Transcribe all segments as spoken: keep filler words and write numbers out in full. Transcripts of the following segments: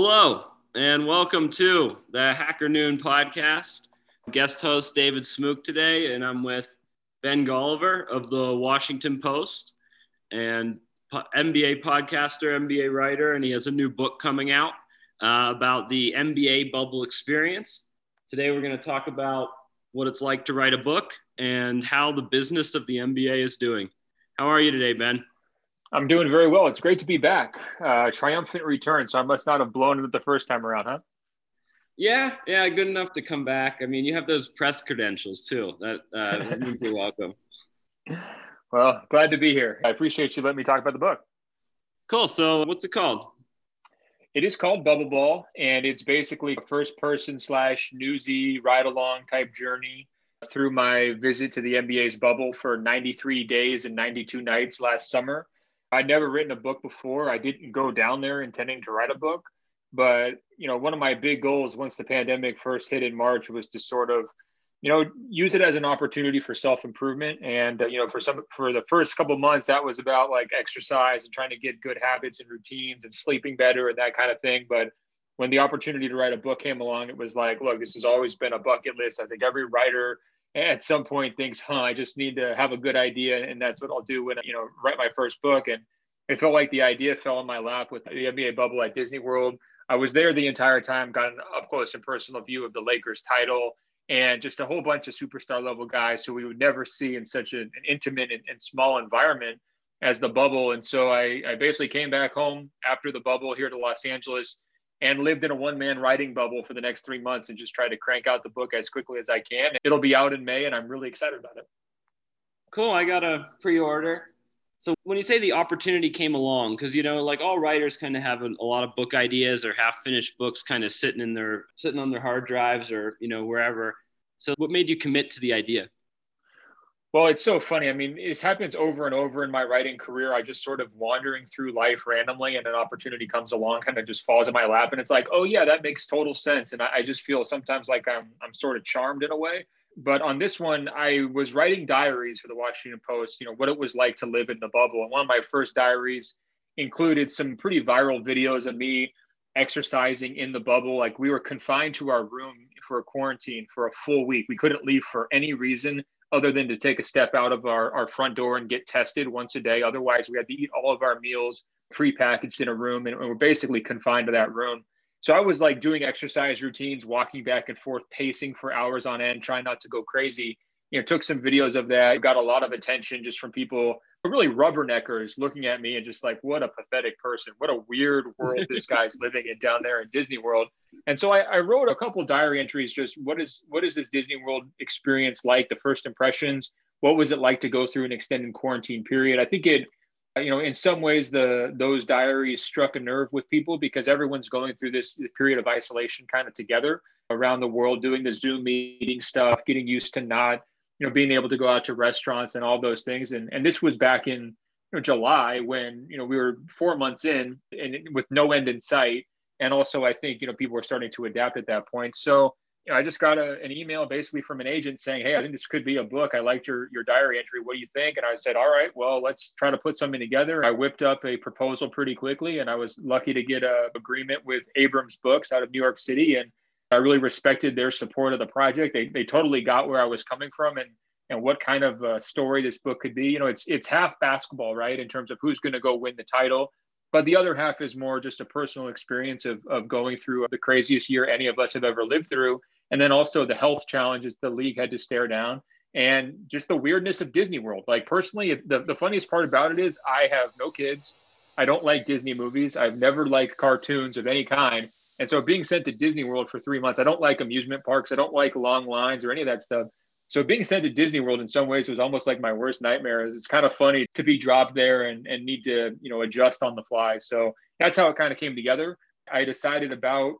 Hello, and welcome to the Hacker Noon podcast. Guest host David Smook today, and I'm with Ben Golliver of the Washington Post, and N B A podcaster, N B A writer, and he has a new book coming out uh, about the N B A bubble experience. Today we're going to talk about what it's like to write a book and how the business of the N B A is doing. How are you today, Ben? I'm doing very well. It's great to be back. Uh, triumphant return. So I must not have blown it the first time around, huh? Yeah, yeah, good enough to come back. I mean, you have those press credentials too. That uh, means you're welcome. Well, glad to be here. I appreciate you letting me talk about the book. Cool. So what's it called? It is called Bubble Ball, and it's basically a first-person slash newsy ride-along type journey through my visit to the N B A's bubble for ninety-three days and ninety-two nights last summer. I'd never written a book before. I didn't go down there intending to write a book. But, you know, one of my big goals once the pandemic first hit in March was to sort of, you know, use it as an opportunity for self-improvement. And, uh, you know, for some, for the first couple of months, that was about like exercise and trying to get good habits and routines and sleeping better and that kind of thing. But when the opportunity to write a book came along, it was like, look, this has always been a bucket list. I think every writer at some point thinks, huh, I just need to have a good idea. And that's what I'll do when, you know, write my first book. And it felt like the idea fell in my lap with the N B A bubble at Disney World. I was there the entire time, got an up close and personal view of the Lakers title and just a whole bunch of superstar level guys who we would never see in such an, an intimate and, and small environment as the bubble. And so I, I basically came back home after the bubble here to Los Angeles and lived in a one-man writing bubble for the next three months and just tried to crank out the book as quickly as I can. It'll be out in May, and I'm really excited about it. Cool. I got a pre-order. So when you say the opportunity came along, because, you know, like all writers kind of have a, a lot of book ideas or half-finished books kind of sitting in their sitting on their hard drives or, you know, wherever. So what made you commit to the idea? Well, it's so funny. I mean, this happens over and over in my writing career. I just sort of wandering through life randomly and an opportunity comes along, kind of just falls in my lap. And it's like, oh, yeah, that makes total sense. And I, I just feel sometimes like I'm I'm sort of charmed in a way. But on this one, I was writing diaries for the Washington Post, you know, what it was like to live in the bubble. And one of my first diaries included some pretty viral videos of me exercising in the bubble. Like we were confined to our room for a quarantine for a full week. We couldn't leave for any reason other than to take a step out of our, our front door and get tested once a day. Otherwise, we had to eat all of our meals prepackaged in a room, and we're basically confined to that room. So I was like doing exercise routines, walking back and forth, pacing for hours on end, trying not to go crazy. You know, took some videos of that, got a lot of attention just from people, really rubberneckers looking at me and just like, what a pathetic person, what a weird world this guy's living in down there in Disney World. And so I, I wrote a couple diary entries, just what is what is this Disney World experience like, the first impressions, what was it like to go through an extended quarantine period? I think it, you know, in some ways, the those diaries struck a nerve with people because everyone's going through this period of isolation kind of together around the world, doing the Zoom meeting stuff, getting used to not, you know, being able to go out to restaurants and all those things. And and this was back in you know, July when, you know, we were four months in and with no end in sight. And also, I think, you know, people were starting to adapt at that point. So, you know, I just got a, an email basically from an agent saying, hey, I think this could be a book. I liked your, your diary entry. What do you think? And I said, all right, well, let's try to put something together. I whipped up a proposal pretty quickly, and I was lucky to get an agreement with Abrams Books out of New York City. And I really respected their support of the project. They they totally got where I was coming from and and what kind of uh, story this book could be. You know, it's it's half basketball, right, in terms of who's going to go win the title. But the other half is more just a personal experience of of going through the craziest year any of us have ever lived through. And then also the health challenges the league had to stare down and just the weirdness of Disney World. Like personally, the, the funniest part about it is I have no kids. I don't like Disney movies. I've never liked cartoons of any kind. And so being sent to Disney World for three months, I don't like amusement parks. I don't like long lines or any of that stuff. So being sent to Disney World in some ways was almost like my worst nightmare. It's kind of funny to be dropped there and, and need to, you know, adjust on the fly. So that's how it kind of came together. I decided about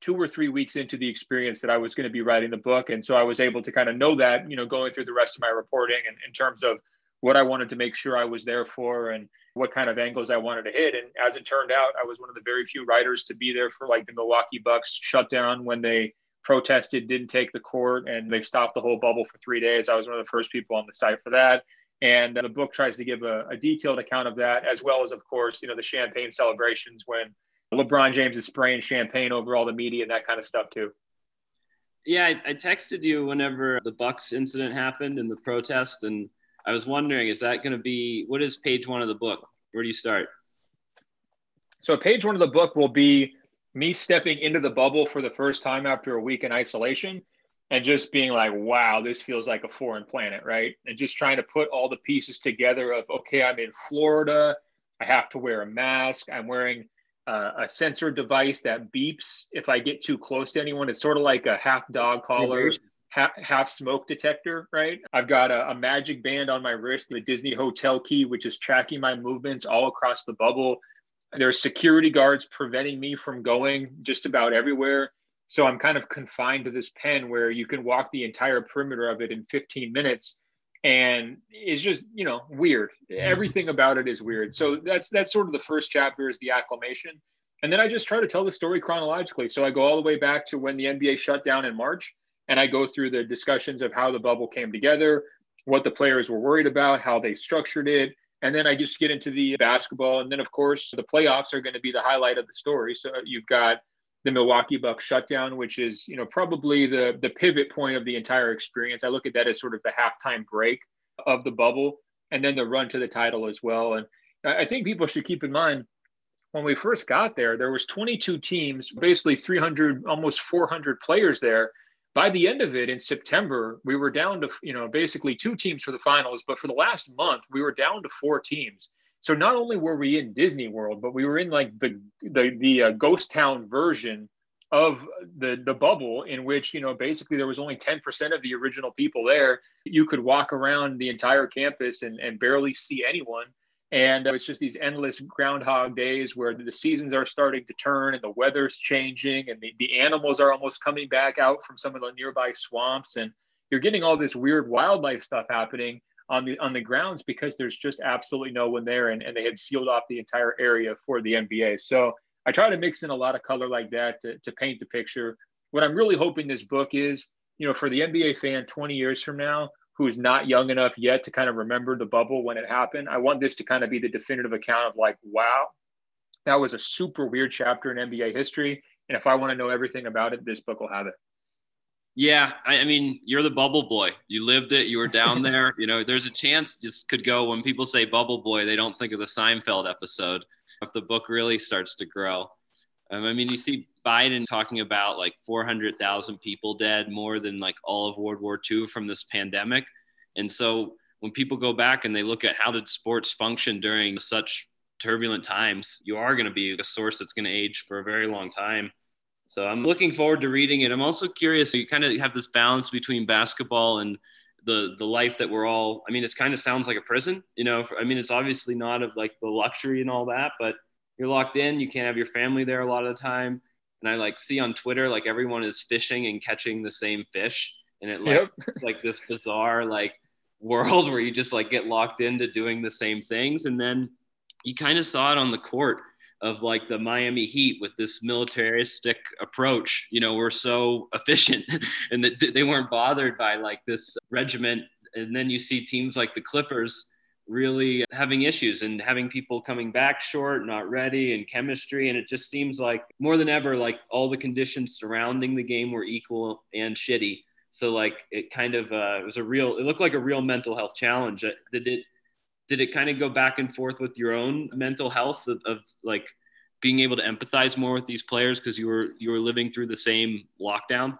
two or three weeks into the experience that I was going to be writing the book. And so I was able to kind of know that, you know, going through the rest of my reporting and in terms of what I wanted to make sure I was there for and what kind of angles I wanted to hit. And as it turned out, I was one of the very few writers to be there for like the Milwaukee Bucks shutdown when they protested, didn't take the court, and they stopped the whole bubble for three days. I was one of the first people on the site for that. And the book tries to give a, a detailed account of that, as well as, of course, you know, the champagne celebrations when LeBron James is spraying champagne over all the media and that kind of stuff too. Yeah, I, I texted you whenever the Bucks incident happened and the protest, and I was wondering, is that going to be, what is page one of the book? Where do you start? So page one of the book will be me stepping into the bubble for the first time after a week in isolation and just being like, wow, this feels like a foreign planet, right? And just trying to put all the pieces together of, okay, I'm in Florida, I have to wear a mask, I'm wearing uh, a sensor device that beeps if I get too close to anyone. It's sort of like a half dog collar, mm-hmm. half, half smoke detector, right? I've got a, a magic band on my wrist, the Disney hotel key, which is tracking my movements all across the bubble. There's security guards preventing me from going just about everywhere. So I'm kind of confined to this pen where you can walk the entire perimeter of it in fifteen minutes. And it's just, you know, weird. Everything about it is weird. So that's, that's sort of the first chapter, is the acclimation. And then I just try to tell the story chronologically. So I go all the way back to when the N B A shut down in March. And I go through the discussions of how the bubble came together, what the players were worried about, how they structured it. And then I just get into the basketball. And then, of course, the playoffs are going to be the highlight of the story. So you've got the Milwaukee Bucks shutdown, which is, you know, probably the, the pivot point of the entire experience. I look at that as sort of the halftime break of the bubble, and then the run to the title as well. And I think people should keep in mind, when we first got there, there was twenty-two teams, basically three hundred, almost four hundred players there. By the end of it in September, we were down to, you know, basically two teams for the finals, but for the last month, we were down to four teams. So not only were we in Disney World, but we were in like the the, the uh, ghost town version of the, the bubble, in which, you know, basically there was only ten percent of the original people there. You could walk around the entire campus and, and barely see anyone. And uh, it's just these endless groundhog days where the seasons are starting to turn and the weather's changing and the, the animals are almost coming back out from some of the nearby swamps. And you're getting all this weird wildlife stuff happening on the on the grounds because there's just absolutely no one there. And, and they had sealed off the entire area for the N B A. So I try to mix in a lot of color like that to, to paint the picture. What I'm really hoping this book is, you know, for the N B A fan twenty years from now, who's not young enough yet to kind of remember the bubble when it happened. I want this to kind of be the definitive account of like, wow, that was a super weird chapter in N B A history. And if I want to know everything about it, this book will have it. Yeah. I, I mean, you're the bubble boy. You lived it. You were down there. You know, there's a chance this could go, when people say bubble boy, they don't think of the Seinfeld episode, if the book really starts to grow. Um, I mean, you see Biden talking about like four hundred thousand people dead, more than like all of World War Two from this pandemic. And so when people go back and they look at how did sports function during such turbulent times, you are going to be a source that's going to age for a very long time. So I'm looking forward to reading it. I'm also curious, you kind of have this balance between basketball and the the life that we're all, I mean, it kind of sounds like a prison, you know, I mean, it's obviously not of like the luxury and all that, but you're locked in, you can't have your family there a lot of the time. And I like see on Twitter, like everyone is fishing and catching the same fish. And it like, yep. It's like this bizarre like world where you just like get locked into doing the same things. And then you kind of saw it on the court of like the Miami Heat with this militaristic approach, you know, we're so efficient and that they weren't bothered by like this regiment. And then you see teams like the Clippers really having issues and having people coming back short, not ready, and chemistry. And it just seems like more than ever, like all the conditions surrounding the game were equal and shitty. So like it kind of, uh, it was a real, it looked like a real mental health challenge. Did it, did it kind of go back and forth with your own mental health of, of like being able to empathize more with these players? Cause you were, you were living through the same lockdown.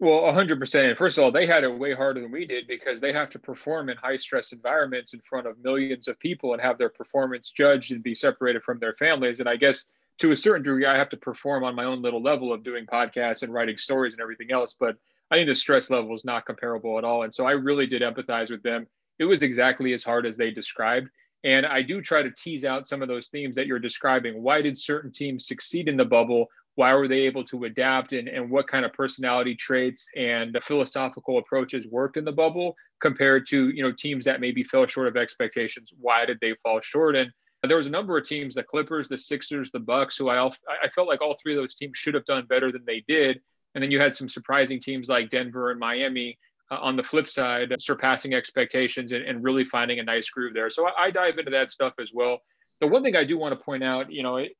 Well, one hundred percent. First of all, they had it way harder than we did because they have to perform in high-stress environments in front of millions of people and have their performance judged and be separated from their families. And I guess to a certain degree, I have to perform on my own little level of doing podcasts and writing stories and everything else. But I think the stress level is not comparable at all. And so I really did empathize with them. It was exactly as hard as they described. And I do try to tease out some of those themes that you're describing. Why did certain teams succeed in the bubble? Why were they able to adapt, and, and what kind of personality traits and philosophical approaches worked in the bubble compared to, you know, teams that maybe fell short of expectations? Why did they fall short? And there was a number of teams, the Clippers, the Sixers, the Bucks, who I, all, I felt like all three of those teams should have done better than they did. And then you had some surprising teams like Denver and Miami uh, on the flip side, surpassing expectations and, and really finding a nice groove there. So I, I dive into that stuff as well. The one thing I do want to point out, you know, it,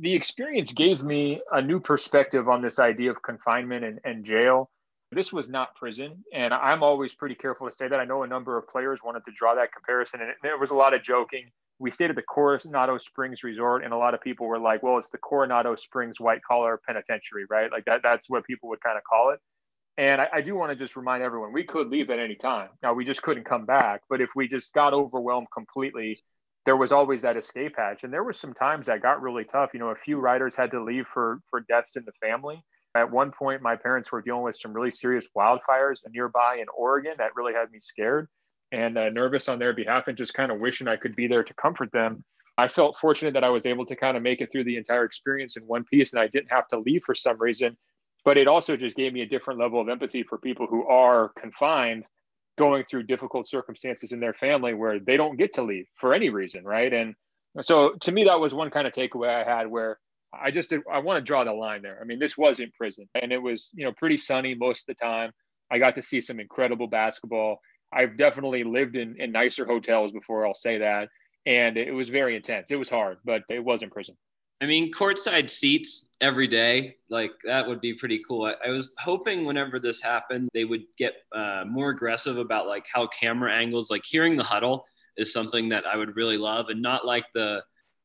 the experience gave me a new perspective on this idea of confinement and, and jail. This was not prison. And I'm always pretty careful to say that. I know a number of players wanted to draw that comparison, and there was a lot of joking. We stayed at the Coronado Springs Resort, and a lot of people were like, well, it's the Coronado Springs white collar penitentiary, right? Like that, that's what people would kind of call it. And I, I do want to just remind everyone, we could leave at any time. Now, we just couldn't come back. But if we just got overwhelmed completely, there was always that escape hatch. And there were some times that got really tough. You know, a few writers had to leave for, for deaths in the family. At one point, my parents were dealing with some really serious wildfires nearby in Oregon that really had me scared and uh, nervous on their behalf, and just kind of wishing I could be there to comfort them. I felt fortunate that I was able to kind of make it through the entire experience in one piece, and I didn't have to leave for some reason. But it also just gave me a different level of empathy for people who are confined, going through difficult circumstances in their family where they don't get to leave for any reason, right? And so to me, that was one kind of takeaway I had, where I just did, I want to draw the line there. I mean, this wasn't prison, and it was, you know, pretty sunny most of the time. I got to see some incredible basketball. I've definitely lived in, in nicer hotels before, I'll say that. And it was very intense. It was hard, but it wasn't prison. I mean, courtside seats every day, like that would be pretty cool. I, I was hoping whenever this happened, they would get uh, more aggressive about like how camera angles, like hearing the huddle is something that I would really love, and not like the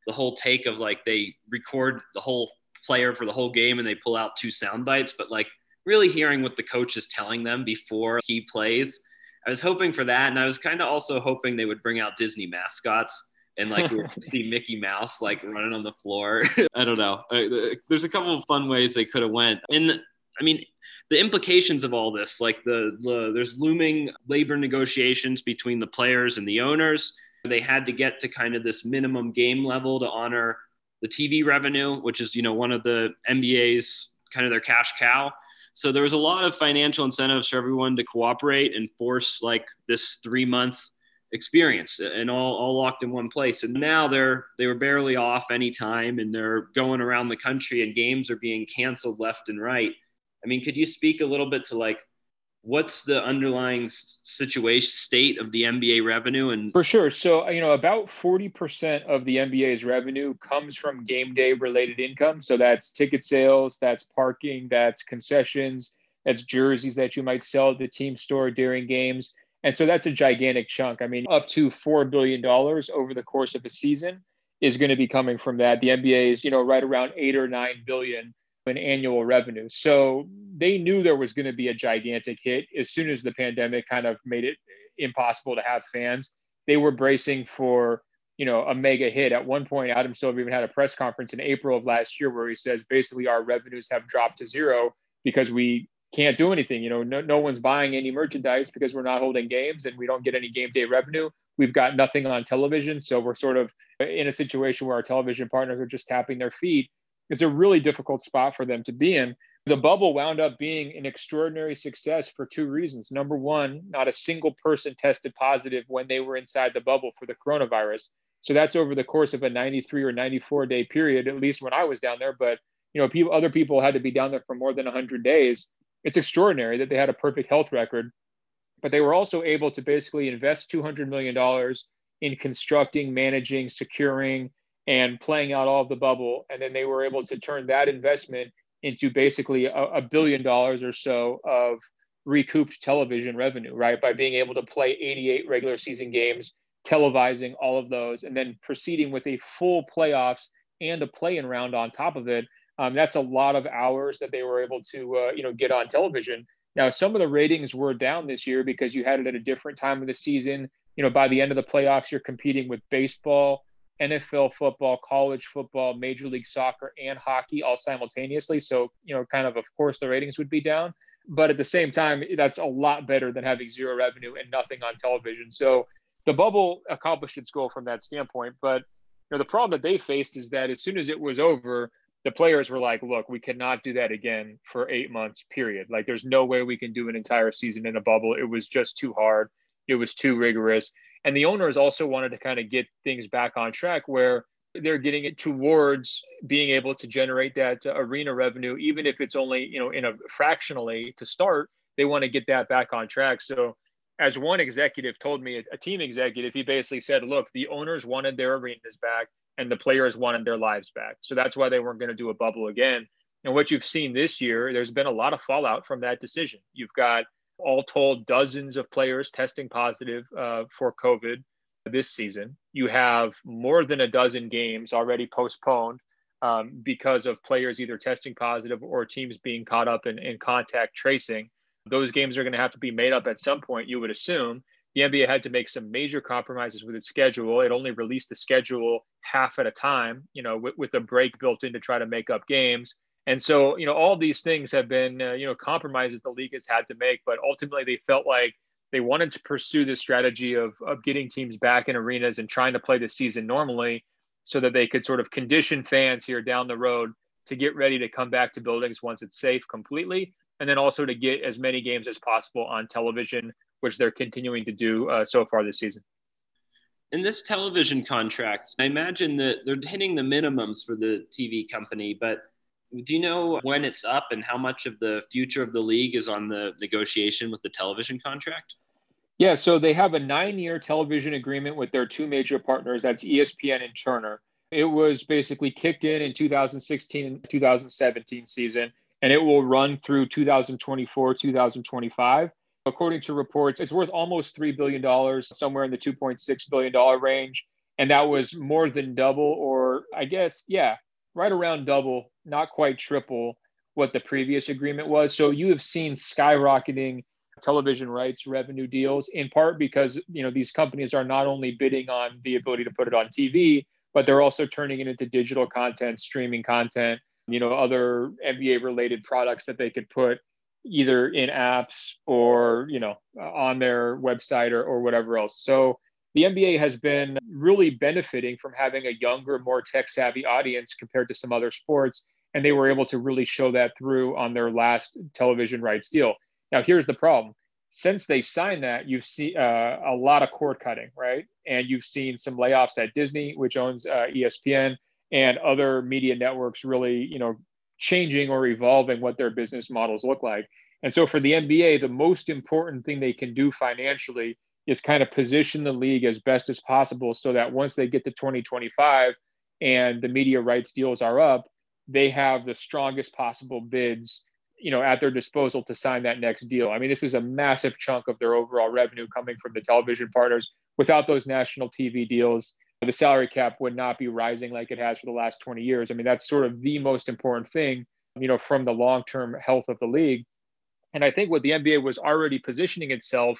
the whole take of like they record the whole player for the whole game and they pull out two sound bites, but like really hearing what the coach is telling them before he plays. I was hoping for that. And I was kind of also hoping they would bring out Disney mascots. And like you see Mickey Mouse like running on the floor. I don't know. There's a couple of fun ways they could have went. And I mean, the implications of all this, like the, the there's looming labor negotiations between the players and the owners. They had to get to kind of this minimum game level to honor the T V revenue, which is, you know, one of the N B A's kind of their cash cow. So there was a lot of financial incentives for everyone to cooperate and force like this three month experience, and all, all locked in one place. And now they're, they were barely off any time, and they're going around the country, and games are being canceled left and right. I mean, could you speak a little bit to like, what's the underlying situation, state of the N B A revenue? And for sure. So, you know, about forty percent of the N B A's revenue comes from game day related income. So that's ticket sales, that's parking, that's concessions, that's jerseys that you might sell at the team store during games. And so that's a gigantic chunk. I mean, up to four billion dollars over the course of a season is going to be coming from that. The N B A is, you know, right around eight or nine billion dollars in annual revenue. So they knew there was going to be a gigantic hit. As soon as the pandemic kind of made it impossible to have fans, they were bracing for, you know, a mega hit. At one point, Adam Silver even had a press conference in April of last year where he says, basically, our revenues have dropped to zero because we can't do anything. You know, no, no one's buying any merchandise because we're not holding games, and we don't get any game day revenue. We've got nothing on television. So we're sort of in a situation where our television partners are just tapping their feet. It's a really difficult spot for them to be in. The bubble wound up being an extraordinary success for two reasons. Number one, not a single person tested positive when they were inside the bubble for the coronavirus. So that's over the course of a ninety-three or ninety-four day period, at least when I was down there. But, you know, people, other people had to be down there for more than one hundred days. It's extraordinary that they had a perfect health record, but they were also able to basically invest two hundred million dollars in constructing, managing, securing, and playing out all of the bubble. And then they were able to turn that investment into basically a, a billion dollars or so of recouped television revenue, right? By being able to play eighty-eight regular season games, televising all of those, and then proceeding with a full playoffs and a play-in round on top of it. Um, that's a lot of hours that they were able to, uh, you know, get on television. Now, some of the ratings were down this year because you had it at a different time of the season. You know, by the end of the playoffs, you're competing with baseball, N F L football, college football, Major League Soccer, and hockey all simultaneously. So, you know, kind of, of course, the ratings would be down. But at the same time, that's a lot better than having zero revenue and nothing on television. So the bubble accomplished its goal from that standpoint. But, you know, the problem that they faced is that as soon as it was over, the players were like, look, we cannot do that again for eight months, period. Like, there's no way we can do an entire season in a bubble. It was just too hard. It was too rigorous. And the owners also wanted to kind of get things back on track where they're getting it towards being able to generate that arena revenue, even if it's only, you know, in a fractionally to start. They want to get that back on track. So as one executive told me, a team executive, he basically said, look, the owners wanted their arenas back and the players wanted their lives back. So that's why they weren't going to do a bubble again. And what you've seen this year, there's been a lot of fallout from that decision. You've got all told dozens of players testing positive uh, for COVID this season. You have more than a dozen games already postponed um, because of players either testing positive or teams being caught up in, in contact tracing. Those games are going to have to be made up at some point, you would assume. The N B A had to make some major compromises with its schedule. It only released the schedule half at a time, you know, with, with a break built in to try to make up games. And so, you know, all these things have been, uh, you know, compromises the league has had to make, but ultimately they felt like they wanted to pursue this strategy of, of getting teams back in arenas and trying to play the season normally so that they could sort of condition fans here down the road to get ready to come back to buildings once it's safe completely. And then also to get as many games as possible on television, which they're continuing to do uh, so far this season. In this television contract, I imagine that they're hitting the minimums for the T V company, but do you know when it's up and how much of the future of the league is on the negotiation with the television contract? Yeah, so they have a nine-year television agreement with their two major partners, that's E S P N and Turner. It was basically kicked in in two thousand sixteen and two thousand seventeen season, and it will run through two thousand twenty-four, two thousand twenty-five. According to reports, it's worth almost three billion dollars, somewhere in the two point six billion dollars range. And that was more than double, or I guess, yeah, right around double, not quite triple what the previous agreement was. So you have seen skyrocketing television rights revenue deals, in part because, you know, these companies are not only bidding on the ability to put it on T V, but they're also turning it into digital content, streaming content, you know, other N B A related products that they could put either in apps or, you know, on their website or, or whatever else. So the N B A has been really benefiting from having a younger, more tech-savvy audience compared to some other sports, and they were able to really show that through on their last television rights deal. Now, here's the problem. Since they signed that, you've seen uh, a lot of cord cutting, right? And you've seen some layoffs at Disney, which owns uh, E S P N, and other media networks really, you know, changing or evolving what their business models look like. And so for the N B A, the most important thing they can do financially is kind of position the league as best as possible so that once they get to twenty twenty-five and the media rights deals are up, they have the strongest possible bids, you know, at their disposal to sign that next deal. I mean, this is a massive chunk of their overall revenue coming from the television partners. Without those national T V deals, the salary cap would not be rising like it has for the last twenty years. I mean, that's sort of the most important thing, you know, from the long-term health of the league. And I think what the N B A was already positioning itself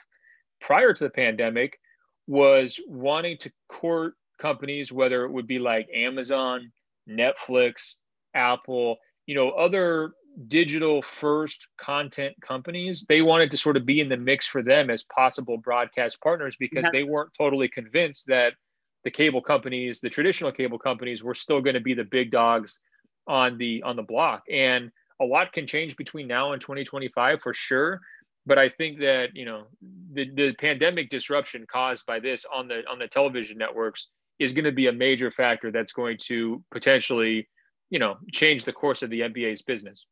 prior to the pandemic was wanting to court companies, whether it would be like Amazon, Netflix, Apple, you know, other digital first content companies. They wanted to sort of be in the mix for them as possible broadcast partners because they weren't totally convinced that the cable companies, the traditional cable companies, were still going to be the big dogs on the on the block. And a lot can change between now and twenty twenty-five for sure. But I think that, you know, the, the pandemic disruption caused by this on the on the television networks is going to be a major factor that's going to potentially, you know, change the course of the N B A's business.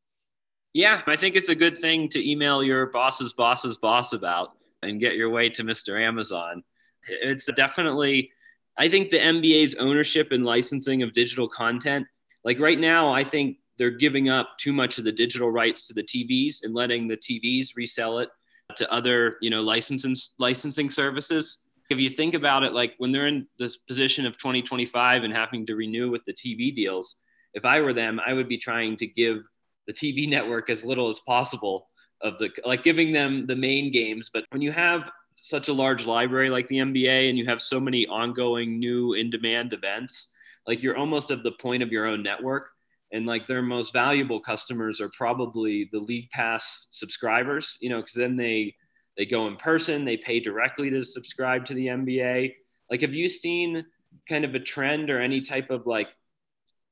Yeah, I think it's a good thing to email your boss's boss's boss about and get your way to Mister Amazon. It's definitely... I think the N B A's ownership and licensing of digital content, like right now, I think they're giving up too much of the digital rights to the T Vs and letting the T Vs resell it to other, you know, licensing licensing services. If you think about it, like when they're in this position of twenty twenty-five and having to renew with the T V deals, if I were them, I would be trying to give the T V network as little as possible of the, like giving them the main games. But when you have such a large library like the N B A and you have so many ongoing new in-demand events, like you're almost at the point of your own network, and like their most valuable customers are probably the League Pass subscribers, you know, because then they they go in person, they pay directly to subscribe to the N B A. Like, have you seen kind of a trend or any type of like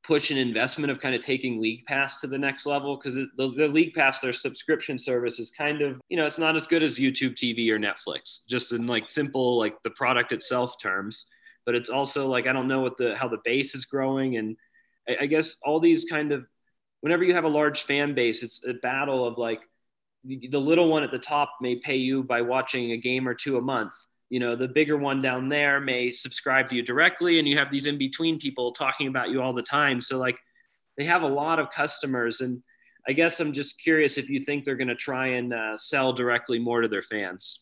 push and investment of kind of taking League Pass to the next level? Because the, the League Pass, their subscription service is kind of, you know, it's not as good as YouTube T V or Netflix, just in like simple, like the product itself terms. But it's also like, I don't know what the, how the base is growing. And I, I guess all these kind of, whenever you have a large fan base, it's a battle of like, the little one at the top may pay you by watching a game or two a month. You know, the bigger one down there may subscribe to you directly, and you have these in-between people talking about you all the time. So like they have a lot of customers, and I guess I'm just curious if you think they're going to try and uh, sell directly more to their fans.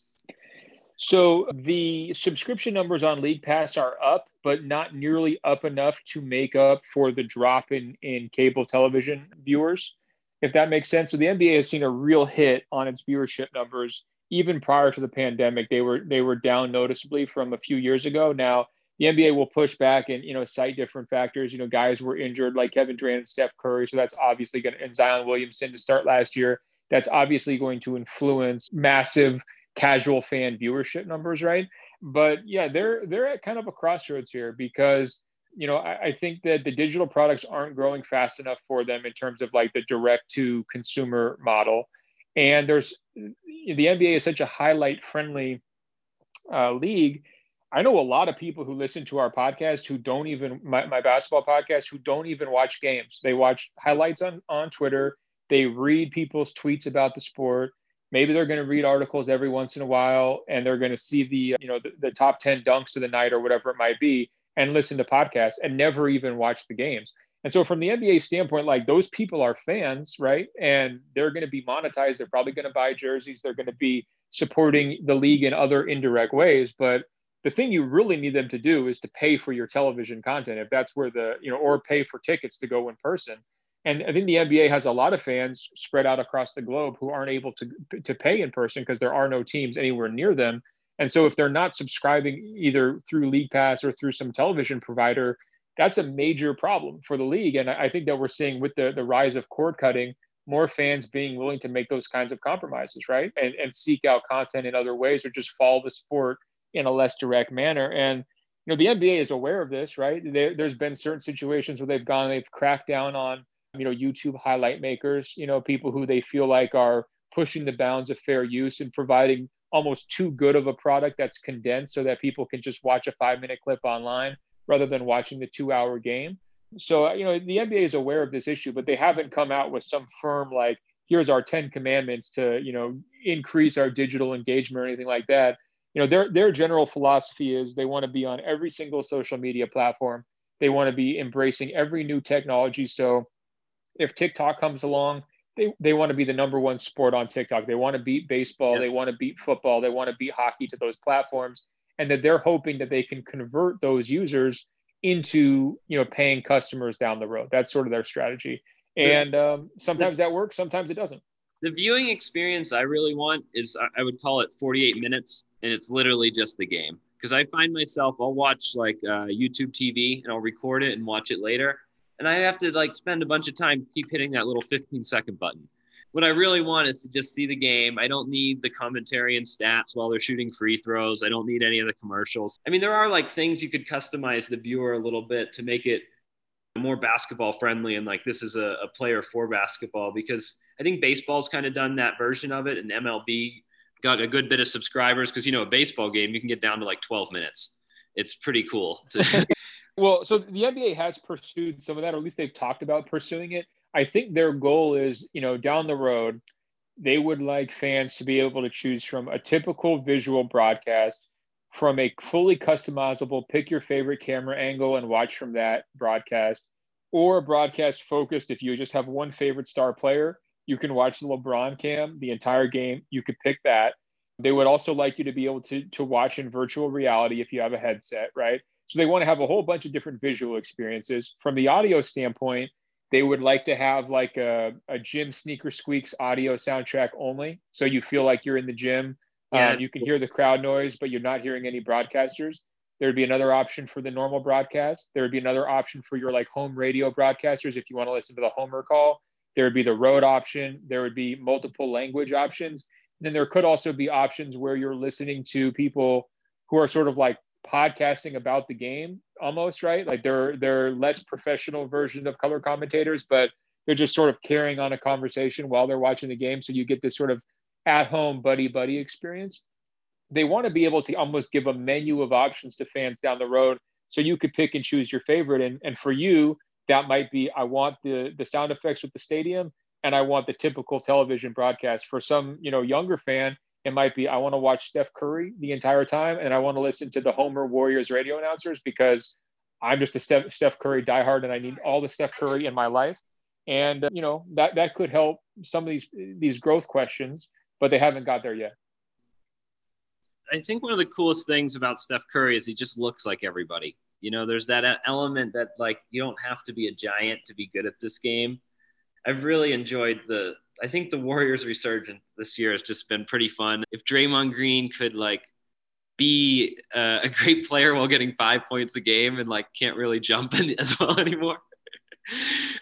So the subscription numbers on League Pass are up, but not nearly up enough to make up for the drop in, in cable television viewers, if that makes sense. So the N B A has seen a real hit on its viewership numbers. Even prior to the pandemic, they were they were down noticeably from a few years ago. Now the N B A will push back and, you know, cite different factors. You know, guys were injured like Kevin Durant and Steph Curry, so that's obviously going to, and Zion Williamson to start last year. That's obviously going to influence massive casual fan viewership numbers, right? But yeah, they're they're at kind of a crossroads here because, you know, I, I think that the digital products aren't growing fast enough for them in terms of like the direct to consumer model. And there's, the N B A is such a highlight friendly uh, league. I know a lot of people who listen to our podcast who don't even, my, my basketball podcast, who don't even watch games. They watch highlights on, on Twitter. They read people's tweets about the sport. Maybe they're going to read articles every once in a while, and they're going to see the, you know, the, the top ten dunks of the night or whatever it might be, and listen to podcasts and never even watch the games. And so from the N B A standpoint, like those people are fans, right? And they're going to be monetized. They're probably going to buy jerseys. They're going to be supporting the league in other indirect ways. But the thing you really need them to do is to pay for your television content, if that's where the, you know, or pay for tickets to go in person. And I think the N B A has a lot of fans spread out across the globe who aren't able to, to pay in person because there are no teams anywhere near them. And so if they're not subscribing either through League Pass or through some television provider, that's a major problem for the league. And I think that we're seeing with the, the rise of cord cutting, more fans being willing to make those kinds of compromises, right? And, and seek out content in other ways or just follow the sport in a less direct manner. And you know, the N B A is aware of this, right? There, there's been certain situations where they've gone, they've cracked down on, you know, YouTube highlight makers, you know, people who they feel like are pushing the bounds of fair use and providing almost too good of a product that's condensed so that people can just watch a five minute clip online rather than watching the two hour game. So, you know, the N B A is aware of this issue, but they haven't come out with some firm, like, here's our ten commandments to, you know, increase our digital engagement or anything like that. You know, their, their general philosophy is they want to be on every single social media platform. They want to be embracing every new technology. So if TikTok comes along, they, they want to be the number one sport on TikTok. They want to beat baseball. Yeah. They want to beat football. They want to beat hockey to those platforms. And that they're hoping that they can convert those users into, you know, paying customers down the road. That's sort of their strategy. And um, sometimes that works, sometimes it doesn't. The viewing experience I really want is, I would call it forty-eight minutes, and it's literally just the game. Because I find myself, I'll watch like uh, YouTube T V, and I'll record it and watch it later. And I have to like spend a bunch of time keep hitting that little fifteen second button. What I really want is to just see the game. I don't need the commentary and stats while they're shooting free throws. I don't need any of the commercials. I mean, there are like things you could customize the viewer a little bit to make it more basketball friendly. And like, this is a, a player for basketball, because I think baseball's kind of done that version of it. And M L B got a good bit of subscribers because, you know, a baseball game, you can get down to like twelve minutes. It's pretty cool. To- Well, so the N B A has pursued some of that, or at least they've talked about pursuing it. I think their goal is, you know, down the road, they would like fans to be able to choose from a typical visual broadcast, from a fully customizable, pick your favorite camera angle and watch from that broadcast, or a broadcast focused. If you just have one favorite star player, you can watch the LeBron cam the entire game. You could pick that. They would also like you to be able to, to watch in virtual reality if you have a headset, right? So they want to have a whole bunch of different visual experiences. From the audio standpoint, they would like to have like a, a gym sneaker squeaks audio soundtrack only. So you feel like you're in the gym. Yeah. Um, you can hear the crowd noise, but you're not hearing any broadcasters. There'd be another option for the normal broadcast. There'd be another option for your like home radio broadcasters. If you want to listen to the homer call, there would be the road option. There would be multiple language options. And then there could also be options where you're listening to people who are sort of like podcasting about the game almost, right? Like they're they're less professional version of color commentators, but they're just sort of carrying on a conversation while they're watching the game. So you get this sort of at-home buddy-buddy experience. They want to be able to almost give a menu of options to fans down the road, so you could pick and choose your favorite. And, and for you, that might be, I want the, the sound effects with the stadium. and I want the typical television broadcast. For some, you know, younger fan, it might be, I want to watch Steph Curry the entire time, and I want to listen to the Homer Warriors radio announcers because I'm just a Steph, Steph Curry diehard, and I need all the Steph Curry in my life. And, uh, you know, that that could help some of these these growth questions, but they haven't got there yet. I think one of the coolest things about Steph Curry is he just looks like everybody. You know, there's that element that, like, you don't have to be a giant to be good at this game. I've really enjoyed the – I think the Warriors resurgence this year has just been pretty fun. If Draymond Green could, like, be uh, a great player while getting five points a game and, like, can't really jump in as well anymore.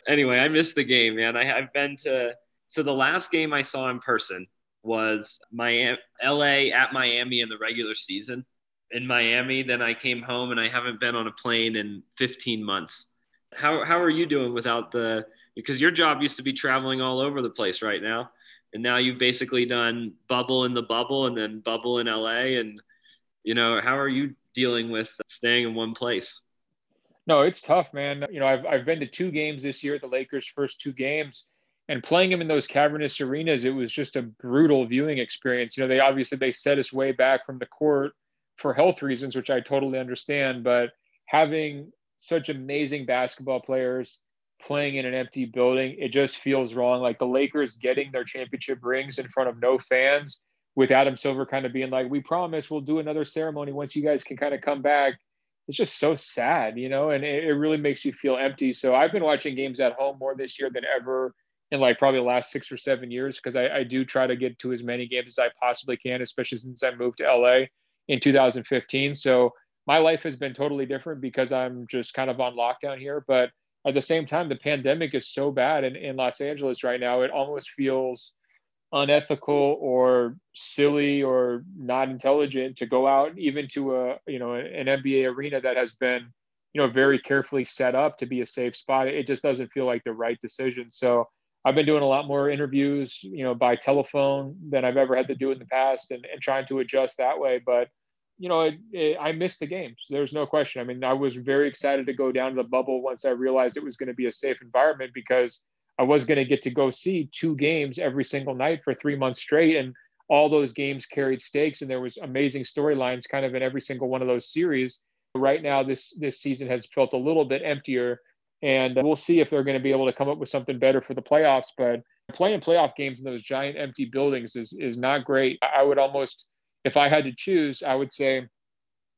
Anyway, I missed the game, man. I, I've been to – so the last game I saw in person was Miami, L A at Miami in the regular season. In Miami, then I came home, and I haven't been on a plane in fifteen months. How how are you doing without the – because your job used to be traveling all over the place right now, and now you've basically done bubble in the bubble and then bubble in L A, and, you know, how are you dealing with staying in one place? No, it's tough, man. You know, I've I've been to two games this year, the Lakers' first two games, and playing them in those cavernous arenas, it was just a brutal viewing experience. You know, they obviously they set us way back from the court for health reasons, which I totally understand, but having such amazing basketball players playing in an empty building, it just feels wrong. Like the Lakers getting their championship rings in front of no fans, with Adam Silver kind of being like, we promise we'll do another ceremony once you guys can kind of come back. It's just so sad, you know, and it, it really makes you feel empty. So I've been watching games at home more this year than ever in, like, probably the last six or seven years because I, I do try to get to as many games as I possibly can, especially since I moved to L A in two thousand fifteen. So my life has been totally different because I'm just kind of on lockdown here. But at the same time, the pandemic is so bad in, in Los Angeles right now, it almost feels unethical or silly or not intelligent to go out even to a, you know, an N B A arena that has been, you know, very carefully set up to be a safe spot. It just doesn't feel like the right decision. So I've been doing a lot more interviews, you know, by telephone than I've ever had to do in the past, and, and trying to adjust that way. But, you know, it, it, I missed the games. There's no question. I mean, I was very excited to go down to the bubble once I realized it was going to be a safe environment, because I was going to get to go see two games every single night for three months straight. And all those games carried stakes, and there was amazing storylines kind of in every single one of those series. Right now, this this season has felt a little bit emptier, and we'll see if they're going to be able to come up with something better for the playoffs. But playing playoff games in those giant empty buildings is is not great. I would almost, if I had to choose, I would say,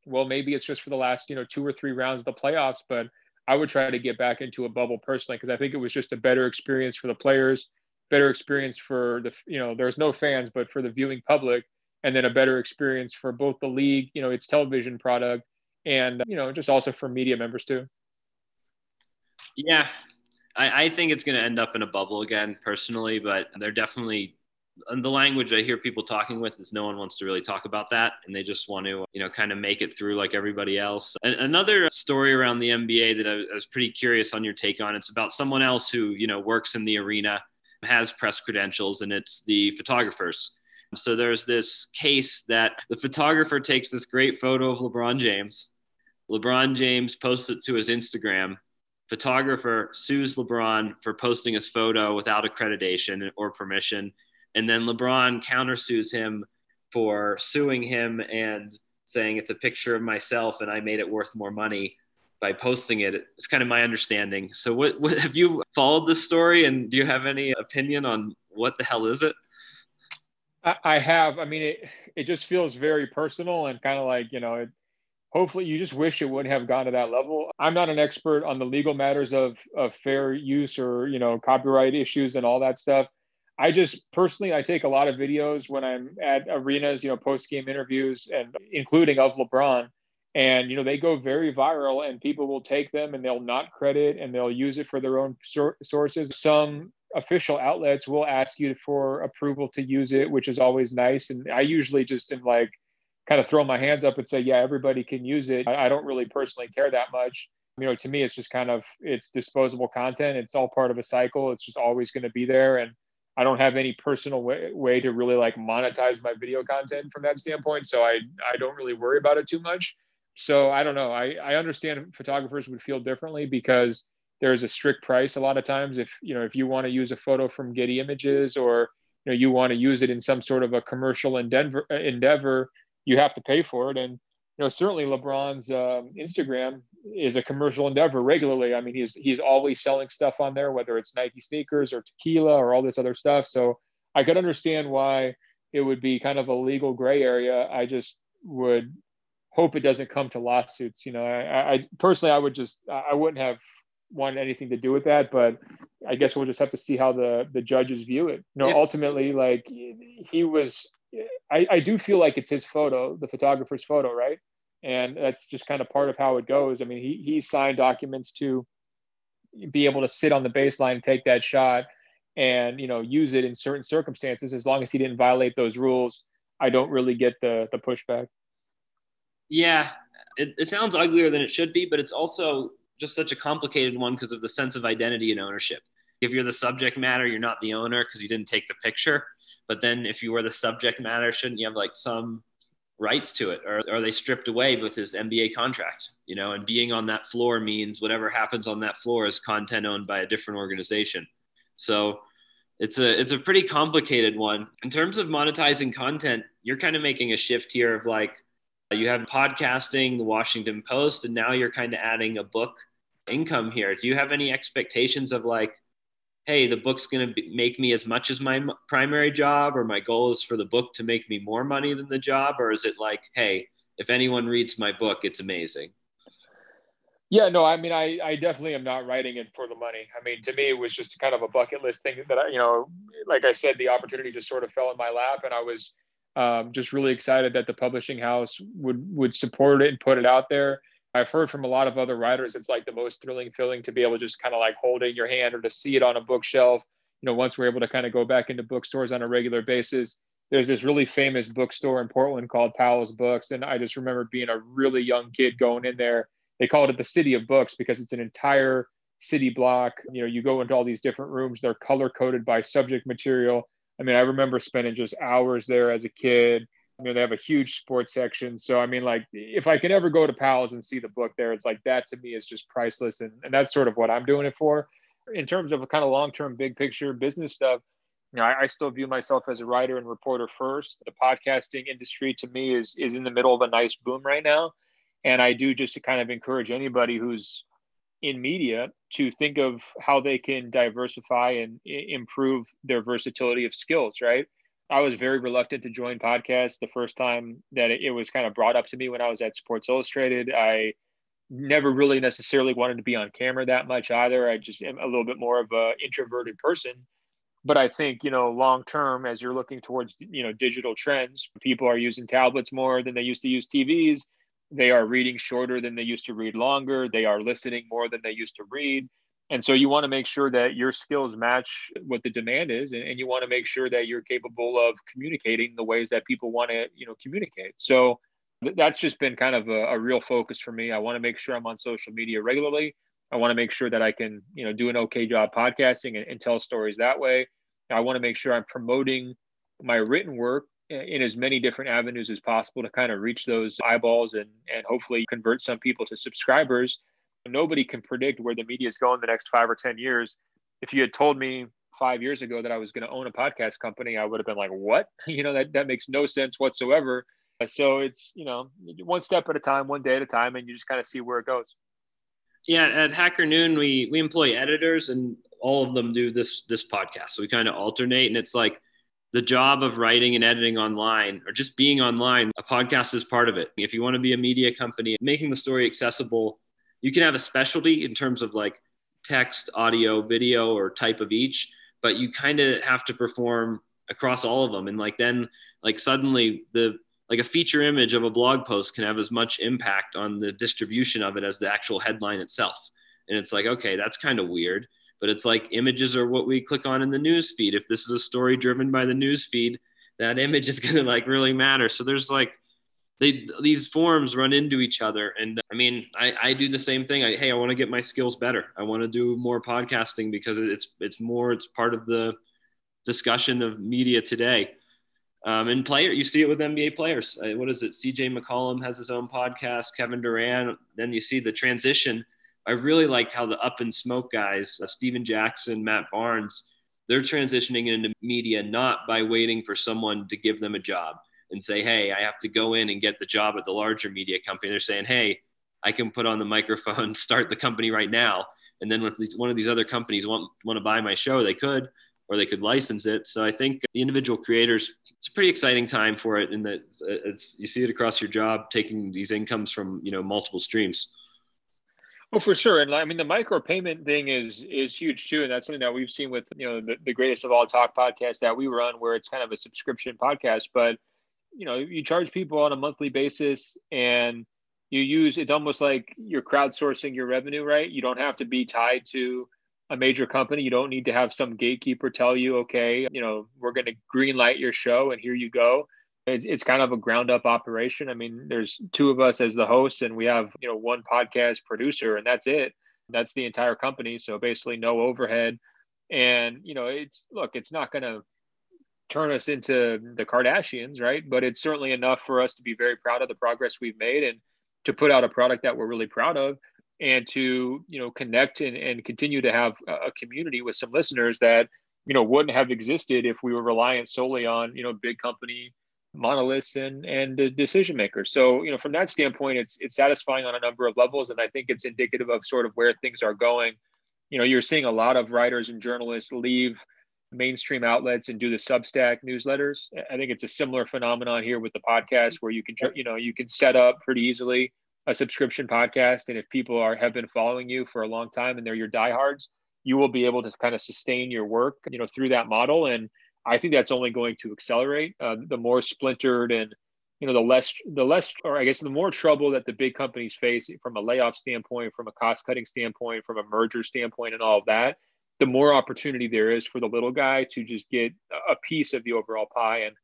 well, maybe it's just for the last, you know, two or three rounds of the playoffs, but I would try to get back into a bubble personally, because I think it was just a better experience for the players, better experience for the, you know, there's no fans, but for the viewing public, and then a better experience for both the league, you know, its television product, and, you know, just also for media members too. Yeah, I, I think it's going to end up in a bubble again, personally, but they're definitely, the language I hear people talking with is no one wants to really talk about that, and they just want to, you know, kind of make it through like everybody else. And another story around the N B A that I was pretty curious on your take on, it's about someone else who, you know, works in the arena, has press credentials, and it's the photographers. So there's this case that the photographer takes this great photo of LeBron James. LeBron James posts it to his Instagram. Photographer sues LeBron for posting his photo without accreditation or permission. And then LeBron countersues him for suing him and saying, it's a picture of myself and I made it worth more money by posting it. It's kind of my understanding. So what, what have you followed this story, and do you have any opinion on what the hell is it? I, I have. I mean, it, it just feels very personal and kind of like, you know, it, hopefully you just wish it wouldn't have gone to that level. I'm not an expert on the legal matters of, of fair use or, you know, copyright issues and all that stuff. I just personally, I take a lot of videos when I'm at arenas, you know, post-game interviews, and including of LeBron, and, you know, they go very viral, and people will take them and they'll not credit, and they'll use it for their own sor- sources. Some official outlets will ask you for approval to use it, which is always nice. And I usually just am like, kind of throw my hands up and say, yeah, everybody can use it. I, I don't really personally care that much. You know, to me, it's just kind of, it's disposable content. It's all part of a cycle. It's just always going to be there. And I don't have any personal way, way to really like monetize my video content from that standpoint. So I, I don't really worry about it too much. So I don't know. I, I understand photographers would feel differently, because there is a strict price a lot of times. If, you know, if you want to use a photo from Getty Images, or, you know, you want to use it in some sort of a commercial endeavor, endeavor, you have to pay for it. And, you know, certainly LeBron's um, Instagram is a commercial endeavor regularly. I mean, he's, he's always selling stuff on there, whether it's Nike sneakers or tequila or all this other stuff. So I could understand why it would be kind of a legal gray area. I just would hope it doesn't come to lawsuits. You know, I, I personally, I would just, I wouldn't have wanted anything to do with that, but I guess we'll just have to see how the, the judges view it. You know, if, ultimately, like he was, I, I do feel like it's his photo, the photographer's photo. Right. And that's just kind of part of how it goes. I mean, he, he signed documents to be able to sit on the baseline and take that shot and, you know, use it in certain circumstances. As long as he didn't violate those rules, I don't really get the the pushback. Yeah, it, it sounds uglier than it should be, but it's also just such a complicated one because of the sense of identity and ownership. If you're the subject matter, you're not the owner because you didn't take the picture. But then if you were the subject matter, shouldn't you have like some rights to it? Or are they stripped away with his N B A contract? You know, and being on that floor means whatever happens on that floor is content owned by a different organization. So it's a it's a pretty complicated one. In terms of monetizing content, you're kind of making a shift here of like, you have podcasting, the Washington Post, and now you're kind of adding a book income here. Do you have any expectations of like, hey, the book's going to make me as much as my m- primary job, or my goal is for the book to make me more money than the job? Or is it like, hey, if anyone reads my book, it's amazing? Yeah, no, I mean, I, I definitely am not writing it for the money. I mean, to me, it was just kind of a bucket list thing that, I, you know, like I said, the opportunity just sort of fell in my lap, and I was Um, just really excited that the publishing house would would support it and put it out there. I've heard from a lot of other writers, it's like the most thrilling feeling to be able to just kind of like hold it in your hand or to see it on a bookshelf. You know, once we're able to kind of go back into bookstores on a regular basis, there's this really famous bookstore in Portland called Powell's Books. And I just remember being a really young kid going in there. They called it the City of Books because it's an entire city block. You know, you go into all these different rooms, they're color coded by subject material. I mean, I remember spending just hours there as a kid. I mean, they have a huge sports section. So, I mean, like, if I could ever go to Powell's and see the book there, it's like, that to me is just priceless. And, and that's sort of what I'm doing it for. In terms of a kind of long-term, big picture business stuff, you know, I, I still view myself as a writer and reporter first. The podcasting industry to me is is in the middle of a nice boom right now. And I do just to kind of encourage anybody who's in media to think of how they can diversify and improve their versatility of skills, right? I was very reluctant to join podcasts the first time that it was kind of brought up to me when I was at Sports Illustrated. I never really necessarily wanted to be on camera that much either. I just am a little bit more of an introverted person. But I think, you know, long-term, as you're looking towards, you know, digital trends, people are using tablets more than they used to use T Vs. They are reading shorter than they used to read longer. They are listening more than they used to read. And so you want to make sure that your skills match what the demand is. And, and you want to make sure that you're capable of communicating the ways that people want to, you know, communicate. So th- that's just been kind of a, a real focus for me. I want to make sure I'm on social media regularly. I want to make sure that I can, you know, do an okay job podcasting and, and tell stories that way. I want to make sure I'm promoting my written work in as many different avenues as possible to kind of reach those eyeballs and, and hopefully convert some people to subscribers. Nobody can predict where the media is going the next five or ten years. If you had told me five years ago that I was going to own a podcast company, I would have been like, what? You know, that, that makes no sense whatsoever. So it's, you know, one step at a time, one day at a time, and you just kind of see where it goes. Yeah. At Hacker Noon, we, we employ editors, and all of them do this, this podcast. So we kind of alternate, and it's like, the job of writing and editing online, or just being online, a podcast is part of it. If you want to be a media company, making the story accessible, you can have a specialty in terms of like text, audio, video, or type of each, but you kind of have to perform across all of them. And like, then like suddenly the, like a feature image of a blog post can have as much impact on the distribution of it as the actual headline itself. And it's like, okay, that's kind of weird. But it's like images are what we click on in the newsfeed. If this is a story driven by the newsfeed, that image is going to like really matter. So there's like, they, these forms run into each other. And I mean, I, I do the same thing. I, hey, I want to get my skills better. I want to do more podcasting because it's, it's more, it's part of the discussion of media today. Um, and player, you see it with N B A players. What is it? C J McCollum has his own podcast, Kevin Durant. Then you see the transition I really liked how the Up and Smoke guys, uh, Steven Jackson, Matt Barnes, they're transitioning into media not by waiting for someone to give them a job and say, hey, I have to go in and get the job at the larger media company. They're saying, hey, I can put on the microphone, start the company right now. And then if one of these other companies want, want to buy my show, they could, or they could license it. So I think the individual creators, it's a pretty exciting time for it. In that it's, you see it across your job, taking these incomes from, you know, multiple streams. Well, for sure. And I mean, the micropayment thing is, is huge too. And that's something that we've seen with, you know, the, the Greatest of All Talk podcast that we run, where it's kind of a subscription podcast, but you know, you charge people on a monthly basis and you use, it's almost like you're crowdsourcing your revenue, right? You don't have to be tied to a major company. You don't need to have some gatekeeper tell you, okay, you know, we're going to green light your show and here you go. It's, it's kind of a ground up operation. I mean, there's two of us as the hosts and we have, you know, one podcast producer and that's it. That's the entire company. So basically no overhead. And, you know, it's, look, it's not going to turn us into the Kardashians, right? But it's certainly enough for us to be very proud of the progress we've made and to put out a product that we're really proud of and to, you know, connect and, and continue to have a community with some listeners that, you know, wouldn't have existed if we were reliant solely on, you know, big company monoliths and, and the decision makers. So, you know, from that standpoint, it's, it's satisfying on a number of levels. And I think it's indicative of sort of where things are going. You know, you're seeing a lot of writers and journalists leave mainstream outlets and do the Substack newsletters. I think it's a similar phenomenon here with the podcast, where you can, you know, you can set up pretty easily a subscription podcast. And if people are, have been following you for a long time and they're your diehards, you will be able to kind of sustain your work, you know, through that model. And I think that's only going to accelerate uh, the more splintered and, you know, the less, the less, or I guess the more trouble that the big companies face from a layoff standpoint, from a cost cutting standpoint, from a merger standpoint and all of that, the more opportunity there is for the little guy to just get a piece of the overall pie. And,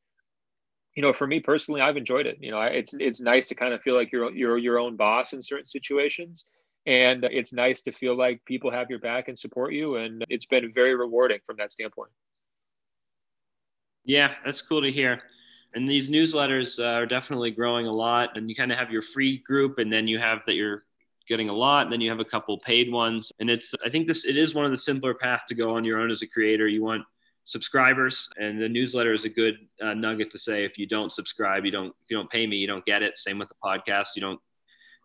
you know, for me personally, I've enjoyed it. You know, it's, it's nice to kind of feel like you're, you're your own boss in certain situations. And it's nice to feel like people have your back and support you. And it's been very rewarding from that standpoint. Yeah, that's cool to hear. And these newsletters uh, are definitely growing a lot, and you kind of have your free group and then you have that you're getting a lot. And then you have a couple paid ones. And it's, I think this, it is one of the simpler paths to go on your own as a creator. You want subscribers, and the newsletter is a good uh, nugget to say, if you don't subscribe, you don't, if you don't pay me, you don't get it. Same with the podcast. You don't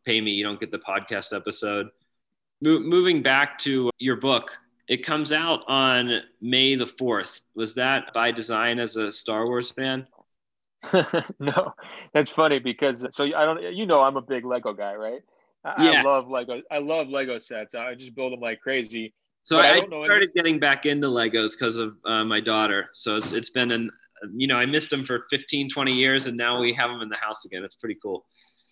pay me, you don't get the podcast episode. Mo- moving back to your book, it comes out on May the fourth. Was that by design as a Star Wars fan? No, that's funny because, so I don't, you know, I'm a big Lego guy, right? I, yeah. I love Lego. I love Lego sets. I just build them like crazy. So I, I don't know started any- getting back into Legos because of uh, my daughter. So it's it's been, an, you know, I missed them for fifteen, twenty years, and now we have them in the house again. It's pretty cool.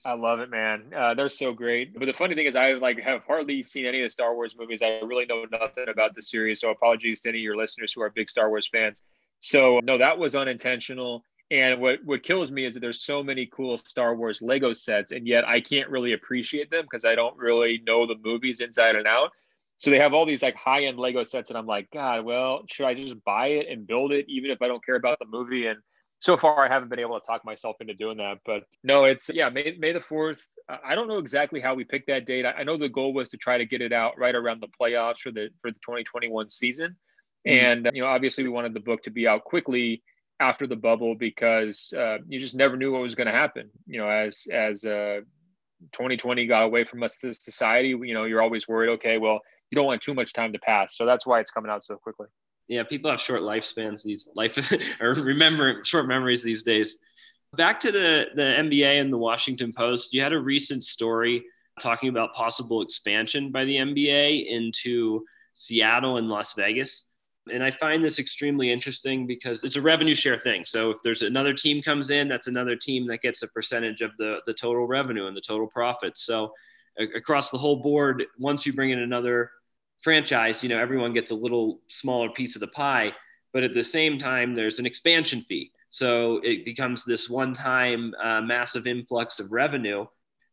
I love it, man. Uh, they're so great. But the funny thing is I like have hardly seen any of the Star Wars movies. I really know nothing about the series. So apologies to any of your listeners who are big Star Wars fans. So no, that was unintentional. And what, what kills me is that there's so many cool Star Wars Lego sets, and yet I can't really appreciate them because I don't really know the movies inside and out. So they have all these like high-end Lego sets, and I'm like, God, well, should I just buy it and build it even if I don't care about the movie? And so far, I haven't been able to talk myself into doing that. But no, it's, yeah, May, May the fourth. I don't know exactly how we picked that date. I know the goal was to try to get it out right around the playoffs for the for the twenty twenty-one season. Mm-hmm. And, you know, obviously we wanted the book to be out quickly after the bubble, because uh, you just never knew what was going to happen. You know, as as uh, twenty twenty got away from us as society, you know, you're always worried, okay, well, you don't want too much time to pass. So that's why it's coming out so quickly. Yeah, people have short lifespans, these life or remember short memories these days. Back to the, the N B A and the Washington Post, you had a recent story talking about possible expansion by the N B A into Seattle and Las Vegas. And I find this extremely interesting because it's a revenue share thing. So if there's another team comes in, that's another team that gets a percentage of the, the total revenue and the total profits. So a- across the whole board, once you bring in another franchise, you know, everyone gets a little smaller piece of the pie, but at the same time, there's an expansion fee. So it becomes this one-time uh, massive influx of revenue.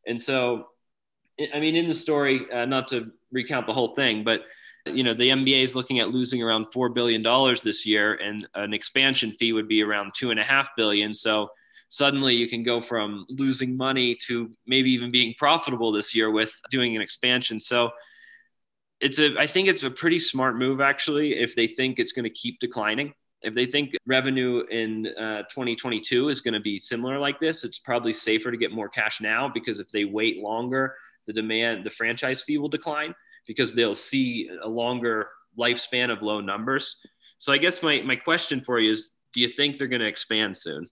And so, I mean, in the story, uh, not to recount the whole thing, but you know, the N B A is looking at losing around four billion dollars this year, and an expansion fee would be around two and a half billion. So suddenly you can go from losing money to maybe even being profitable this year with doing an expansion. So it's a, I think it's a pretty smart move, actually, if they think it's going to keep declining. If they think revenue in uh, twenty twenty-two is going to be similar like this, it's probably safer to get more cash now, because if they wait longer, the demand, the franchise fee will decline, because they'll see a longer lifespan of low numbers. So I guess my, my question for you is, do you think they're going to expand soon?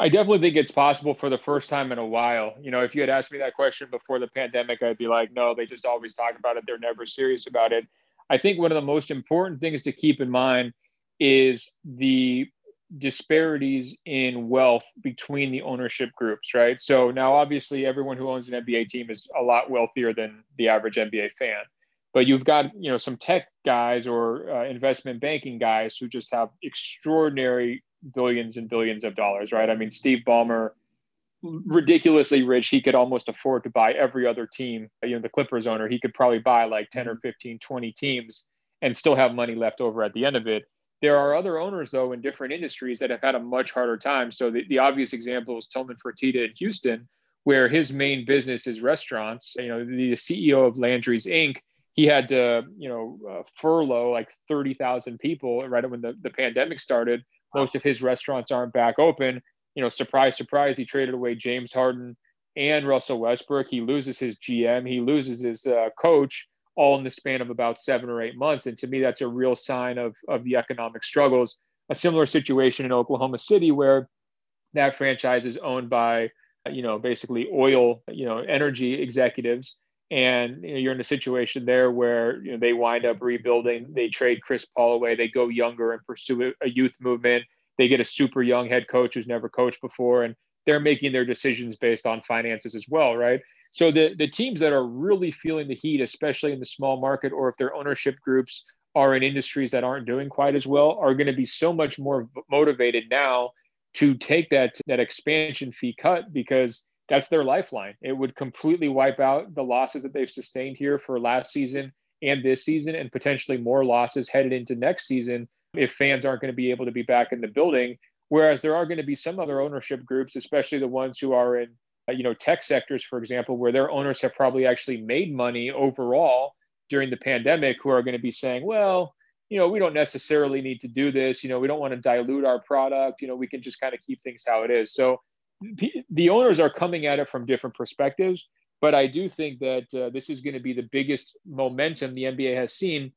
I definitely think it's possible for the first time in a while. You know, if you had asked me that question before the pandemic, I'd be like, no, they just always talk about it. They're never serious about it. I think one of the most important things to keep in mind is the disparities in wealth between the ownership groups, right? So now, obviously, everyone who owns an N B A team is a lot wealthier than the average N B A fan. But you've got, you know, some tech guys or uh, investment banking guys who just have extraordinary billions and billions of dollars, right? I mean, Steve Ballmer, ridiculously rich. He could almost afford to buy every other team. You know, the Clippers owner, he could probably buy like ten or fifteen, twenty teams and still have money left over at the end of it. There are other owners, though, in different industries that have had a much harder time. So the, the obvious example is Tillman Fertitta in Houston, where his main business is restaurants. You know, the C E O of Landry's Incorporated, he had to, you know, uh, furlough like thirty thousand people right when the, the pandemic started. Most of his restaurants aren't back open. You know, surprise, surprise, he traded away James Harden and Russell Westbrook. He loses his G M. He loses his uh, coach, all in the span of about seven or eight months. And to me, that's a real sign of, of the economic struggles. A similar situation in Oklahoma City, where that franchise is owned by, you know, basically oil, you know, energy executives. And you know, you're in a situation there where, you know, they wind up rebuilding, they trade Chris Paul away, they go younger and pursue a youth movement. They get a super young head coach who's never coached before, and they're making their decisions based on finances as well, right? So the, the teams that are really feeling the heat, especially in the small market, or if their ownership groups are in industries that aren't doing quite as well, are going to be so much more motivated now to take that, that expansion fee cut, because that's their lifeline. It would completely wipe out the losses that they've sustained here for last season and this season, and potentially more losses headed into next season if fans aren't going to be able to be back in the building. Whereas there are going to be some other ownership groups, especially the ones who are in, you know, tech sectors, for example, where their owners have probably actually made money overall during the pandemic, who are going to be saying, well, you know, we don't necessarily need to do this. You know, we don't want to dilute our product. You know, we can just kind of keep things how it is. So p- the owners are coming at it from different perspectives, but I do think that uh, this is going to be the biggest momentum the N B A has seen.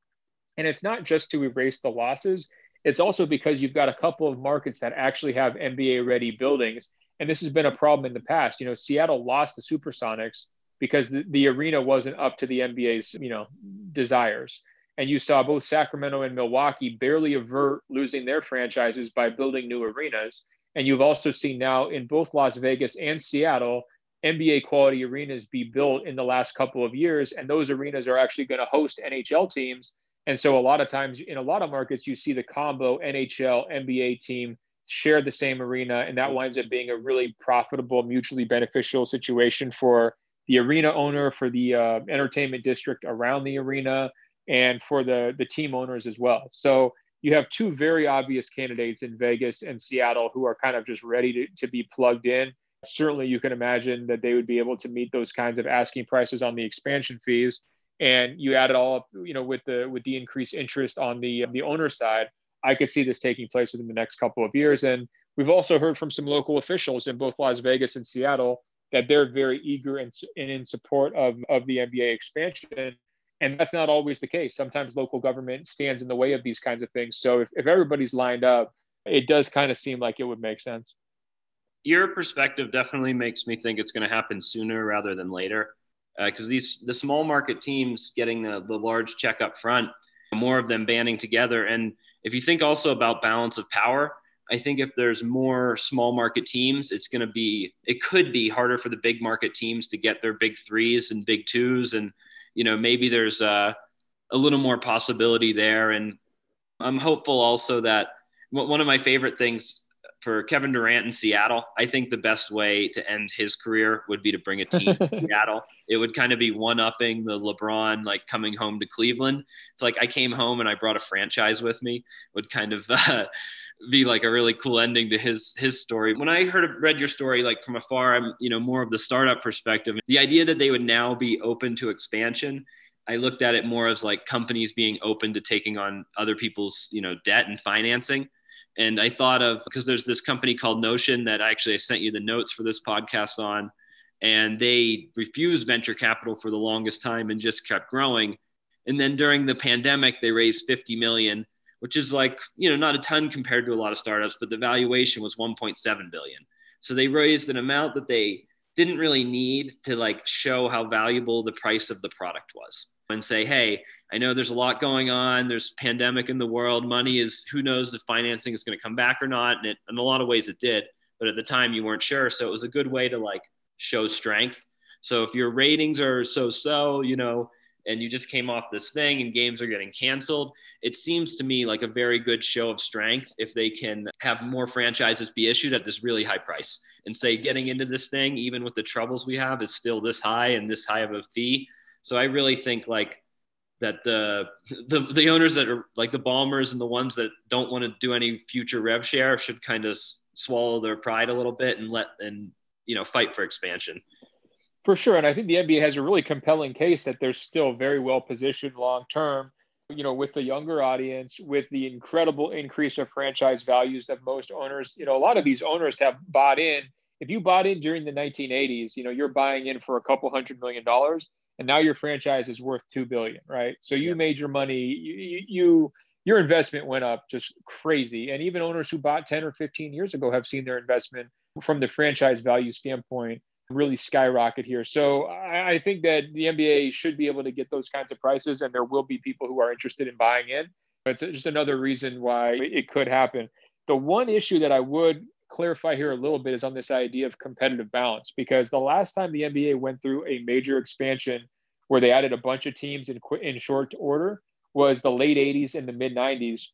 And it's not just to erase the losses. It's also because you've got a couple of markets that actually have N B A ready buildings. And this has been a problem in the past. You know, Seattle lost the Supersonics because the, the arena wasn't up to the N B A's, you know, desires. And you saw both Sacramento and Milwaukee barely avert losing their franchises by building new arenas. And you've also seen now in both Las Vegas and Seattle, N B A quality arenas be built in the last couple of years. And those arenas are actually going to host N H L teams. And so a lot of times in a lot of markets, you see the combo N H L, N B A team share the same arena, and that winds up being a really profitable, mutually beneficial situation for the arena owner, for the uh, entertainment district around the arena, and for the, the team owners as well. So you have two very obvious candidates in Vegas and Seattle who are kind of just ready to, to be plugged in. Certainly you can imagine that they would be able to meet those kinds of asking prices on the expansion fees. And you add it all up, you know, with the with the increased interest on the the owner side, I could see this taking place within the next couple of years. And we've also heard from some local officials in both Las Vegas and Seattle that they're very eager and, and in support of, of the N B A expansion. And that's not always the case. Sometimes local government stands in the way of these kinds of things. So if, if everybody's lined up, it does kind of seem like it would make sense. Your perspective definitely makes me think it's going to happen sooner rather than later. Because uh, these the small market teams getting the, the large check up front, more of them banding together. And if you think also about balance of power, I think if there's more small market teams, it's going to be, it could be harder for the big market teams to get their big threes and big twos. And, you know, maybe there's a, a little more possibility there. And I'm hopeful also that one of my favorite things for Kevin Durant in Seattle, I think the best way to end his career would be to bring a team to Seattle. It would kind of be one-upping the LeBron, like coming home to Cleveland. It's like I came home and I brought a franchise with me. Would kind of uh, be like a really cool ending to his his story. When I heard read your story, like from afar, I'm you know more of the startup perspective. The idea that they would now be open to expansion, I looked at it more as like companies being open to taking on other people's, you know, debt and financing. And I thought of, because there's this company called Notion that actually I sent you the notes for this podcast on, and they refused venture capital for the longest time and just kept growing. And then during the pandemic, they raised fifty million, which is like, you know, not a ton compared to a lot of startups, but the valuation was one point seven billion. So they raised an amount that they didn't really need to like show how valuable the price of the product was and say, hey, I know there's a lot going on. There's pandemic in the world. Money is, who knows if financing is going to come back or not. And it, in a lot of ways it did, but at the time you weren't sure. So it was a good way to like show strength. So if your ratings are so-so, you know, and you just came off this thing and games are getting canceled, it seems to me like a very good show of strength if they can have more franchises be issued at this really high price and say, getting into this thing, even with the troubles we have, is still this high and this high of a fee. So I really think like that the the, the owners that are like the Balmers and the ones that don't want to do any future rev share should kind of swallow their pride a little bit and let, and, you know, fight for expansion. For sure. And I think the N B A has a really compelling case that they're still very well positioned long term, you know, with the younger audience, with the incredible increase of franchise values that most owners, you know, a lot of these owners have bought in. If you bought in during the nineteen eighties, you know, you're buying in for a couple hundred million dollars and now your franchise is worth two billion dollars, right? So you yeah. made your money, you, you, your investment went up just crazy. And even owners who bought ten or fifteen years ago have seen their investment from the franchise value standpoint really skyrocket here. So I think that the N B A should be able to get those kinds of prices, and there will be people who are interested in buying in. It's just another reason why it could happen. The one issue that I would clarify here a little bit is on this idea of competitive balance, because the last time the N B A went through a major expansion where they added a bunch of teams in, in short order was the late eighties and the mid nineties.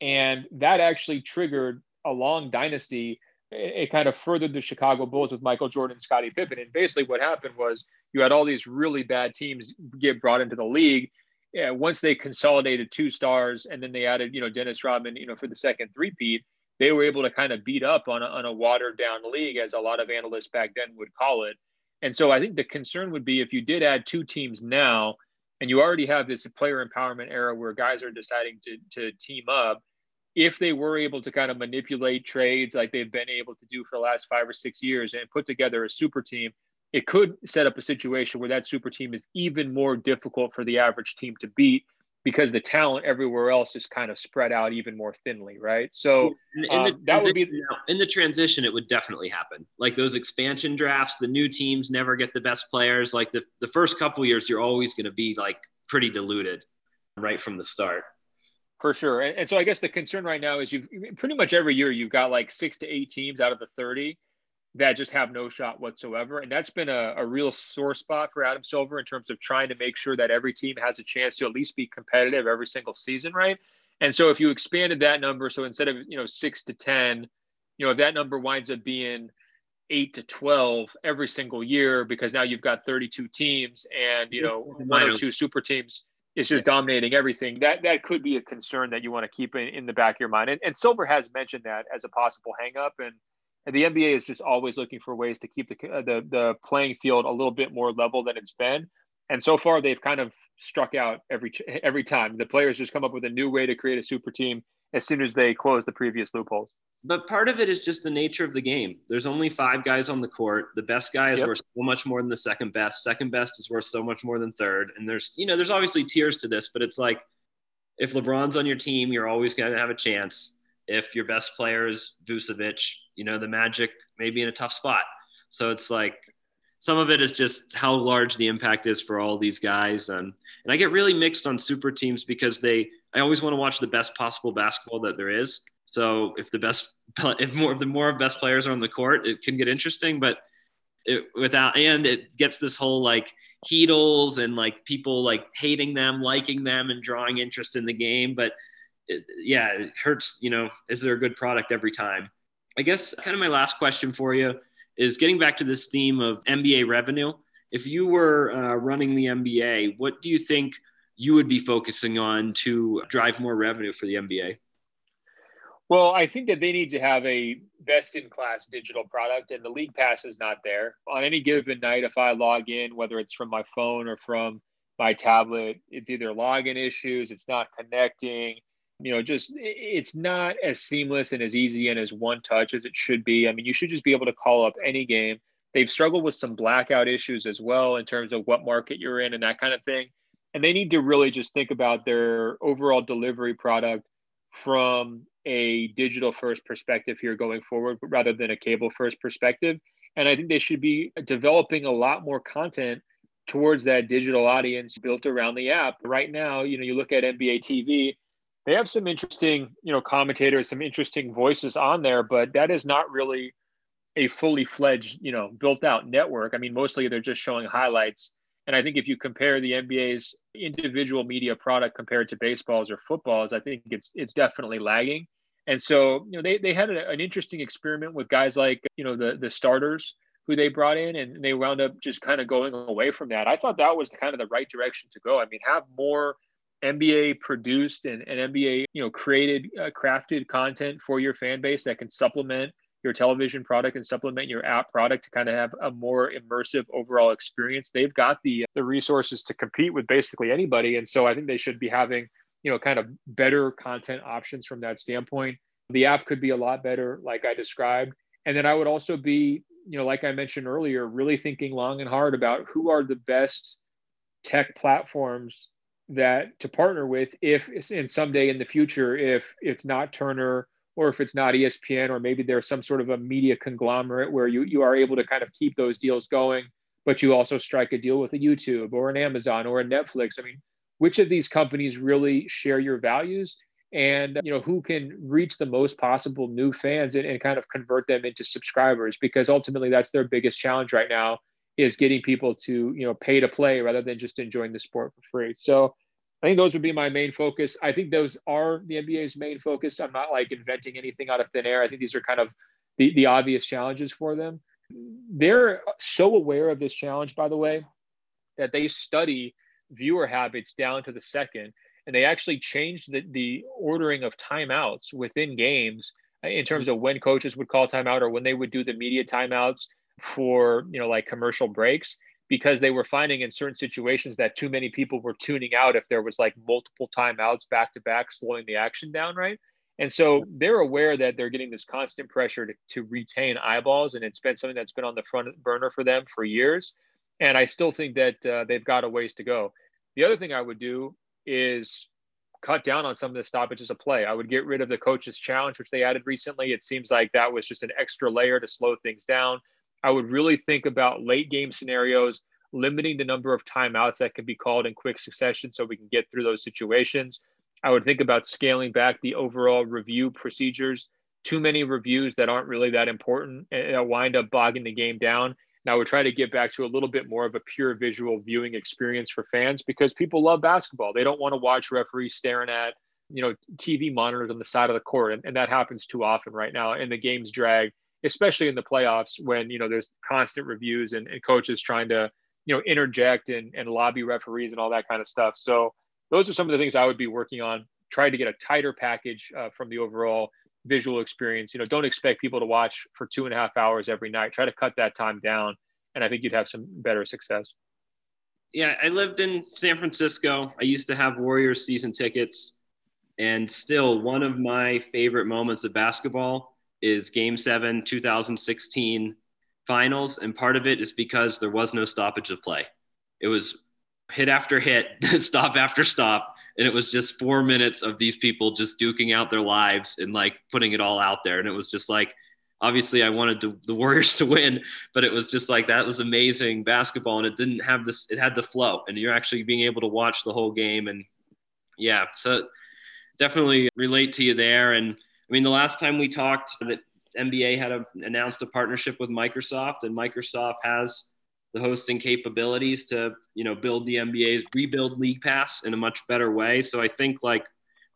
And that actually triggered a long dynasty. It kind of furthered the Chicago Bulls with Michael Jordan and Scottie Pippen. And basically what happened was you had all these really bad teams get brought into the league. And once they consolidated two stars and then they added, you know, Dennis Rodman, you know, for the second three-peat, they were able to kind of beat up on a, on a watered down league, as a lot of analysts back then would call it. And so I think the concern would be if you did add two teams now, and you already have this player empowerment era where guys are deciding to, to team up, if they were able to kind of manipulate trades like they've been able to do for the last five or six years and put together a super team, it could set up a situation where that super team is even more difficult for the average team to beat because the talent everywhere else is kind of spread out even more thinly, right? So um, in the that would be in the transition, it would definitely happen. Like those expansion drafts, the new teams never get the best players. Like the, the first couple of years, you're always going to be like pretty diluted right from the start. For sure. And, and so I guess the concern right now is you've pretty much every year you've got like six to eight teams out of the thirty that just have no shot whatsoever. And that's been a, a real sore spot for Adam Silver in terms of trying to make sure that every team has a chance to at least be competitive every single season, right? And so if you expanded that number, so instead of, you know, six to ten, you know, if that number winds up being eight to twelve every single year, because now you've got thirty-two teams and, you know, one or two super teams, it's just dominating everything. That that could be a concern that you want to keep in, in the back of your mind. And, and Silver has mentioned that as a possible hangup. And, and the N B A is just always looking for ways to keep the, the the playing field a little bit more level than it's been. And so far, they've kind of struck out every every time. The players just come up with a new way to create a super team as soon as they close the previous loopholes. But part of it is just the nature of the game. There's only five guys on the court. The best guy is yep. worth so much more than the second best. Second best is worth so much more than third. And there's, you know, there's obviously tiers to this, but it's like if LeBron's on your team, you're always going to have a chance. If your best player is Vucevic, you know, the Magic may be in a tough spot. So it's like some of it is just how large the impact is for all these guys. Um, and I get really mixed on super teams because they, I always want to watch the best possible basketball that there is. So if the best, if more the more best players are on the court, it can get interesting. But it, without, and it gets this whole like heatles and like people like hating them, liking them, and drawing interest in the game. But it, yeah, it hurts. You know, is there a good product every time? I guess kind of my last question for you is getting back to this theme of N B A revenue. If you were uh, running the N B A, what do you think you would be focusing on to drive more revenue for the N B A? Well, I think that they need to have a best-in-class digital product, and the League Pass is not there. On any given night, if I log in, whether it's from my phone or from my tablet, it's either login issues, it's not connecting, you know, just it's not as seamless and as easy and as one touch as it should be. I mean, you should just be able to call up any game. They've struggled with some blackout issues as well in terms of what market you're in and that kind of thing. And they need to really just think about their overall delivery product from a digital first perspective here going forward, rather than a cable first perspective. And I think they should be developing a lot more content towards that digital audience built around the app. Right now, you know, you look at N B A T V, they have some interesting, you know, commentators, some interesting voices on there, but that is not really a fully fledged, you know, built out network. I mean, mostly they're just showing highlights. And I think if you compare the N B A's individual media product compared to baseball's or football's, I think it's it's definitely lagging. And so, you know, they they had a, an interesting experiment with guys like, you know, the the starters who they brought in, and they wound up just kind of going away from that. I thought that was kind of the right direction to go. I mean, have more N B A produced and, and N B A, you know, created, uh, crafted content for your fan base that can supplement your television product and supplement your app product to kind of have a more immersive overall experience. They've got the the resources to compete with basically anybody. And so I think they should be having, you know, kind of better content options from that standpoint. The app could be a lot better, like I described. And then I would also be, you know, like I mentioned earlier, really thinking long and hard about who are the best tech platforms that to partner with if, and someday in the future, if it's not Turner, or if it's not E S P N, or maybe there's some sort of a media conglomerate where you, you are able to kind of keep those deals going, but you also strike a deal with a YouTube or an Amazon or a Netflix. I mean, which of these companies really share your values and, you know, who can reach the most possible new fans and, and kind of convert them into subscribers? Because ultimately that's their biggest challenge right now, is getting people to, you know, pay to play rather than just enjoying the sport for free. So I think those would be my main focus. I think those are the N B A's main focus. I'm not like inventing anything out of thin air. I think these are kind of the, the obvious challenges for them. They're so aware of this challenge, by the way, that they study viewer habits down to the second. And they actually changed the, the ordering of timeouts within games in terms of when coaches would call timeout or when they would do the media timeouts for, you know, like commercial breaks, because they were finding in certain situations that too many people were tuning out if there was like multiple timeouts back to back, slowing the action down, right? And so they're aware that they're getting this constant pressure to, to retain eyeballs, and it's been something that's been on the front burner for them for years. And I still think that uh, they've got a ways to go. The other thing I would do is cut down on some of the stoppages of play. I would get rid of the coach's challenge, which they added recently. It seems like that was just an extra layer to slow things down. I would really think about late game scenarios, limiting the number of timeouts that can be called in quick succession so we can get through those situations. I would think about scaling back the overall review procedures. Too many reviews that aren't really that important and wind up bogging the game down. And I would try to get back to a little bit more of a pure visual viewing experience for fans, because people love basketball. They don't want to watch referees staring at, you know, T V monitors on the side of the court. And, and that happens too often right now. And the games drag, especially in the playoffs when, you know, there's constant reviews and, and coaches trying to, you know, interject and, and lobby referees and all that kind of stuff. So those are some of the things I would be working on, trying to get a tighter package uh, from the overall visual experience. You know, don't expect people to watch for two and a half hours every night. Try to cut that time down. And I think you'd have some better success. Yeah, I lived in San Francisco. I used to have Warriors season tickets. And still, one of my favorite moments of basketball is game seven, two thousand sixteen finals. And part of it is because there was no stoppage of play. It was hit after hit, stop after stop. And it was just four minutes of these people just duking out their lives and like putting it all out there. And it was just like, obviously I wanted to, the Warriors to win, but it was just like, that was amazing basketball. And it didn't have this, it had the flow, and you're actually being able to watch the whole game. And yeah, so definitely relate to you there. And I mean, the last time we talked, the N B A had a, announced a partnership with Microsoft, and Microsoft has the hosting capabilities to, you know, build the N B A's, rebuild League Pass in a much better way. So I think like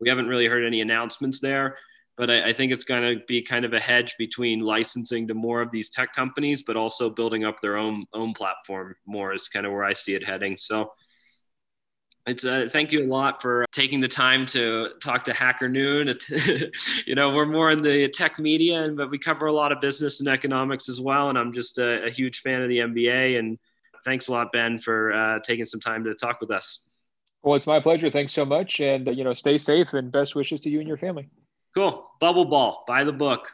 we haven't really heard any announcements there, but I, I think it's going to be kind of a hedge between licensing to more of these tech companies, but also building up their own own platform more is kind of where I see it heading. So it's uh, thank you a lot for taking the time to talk to Hacker Noon. You know, we're more in the tech media, but we cover a lot of business and economics as well. And I'm just a, a huge fan of the N B A and thanks a lot, Ben, for uh, taking some time to talk with us. Well, it's my pleasure. Thanks so much. And, uh, you know, stay safe and best wishes to you and your family. Cool. Bubble Ball. Buy the book.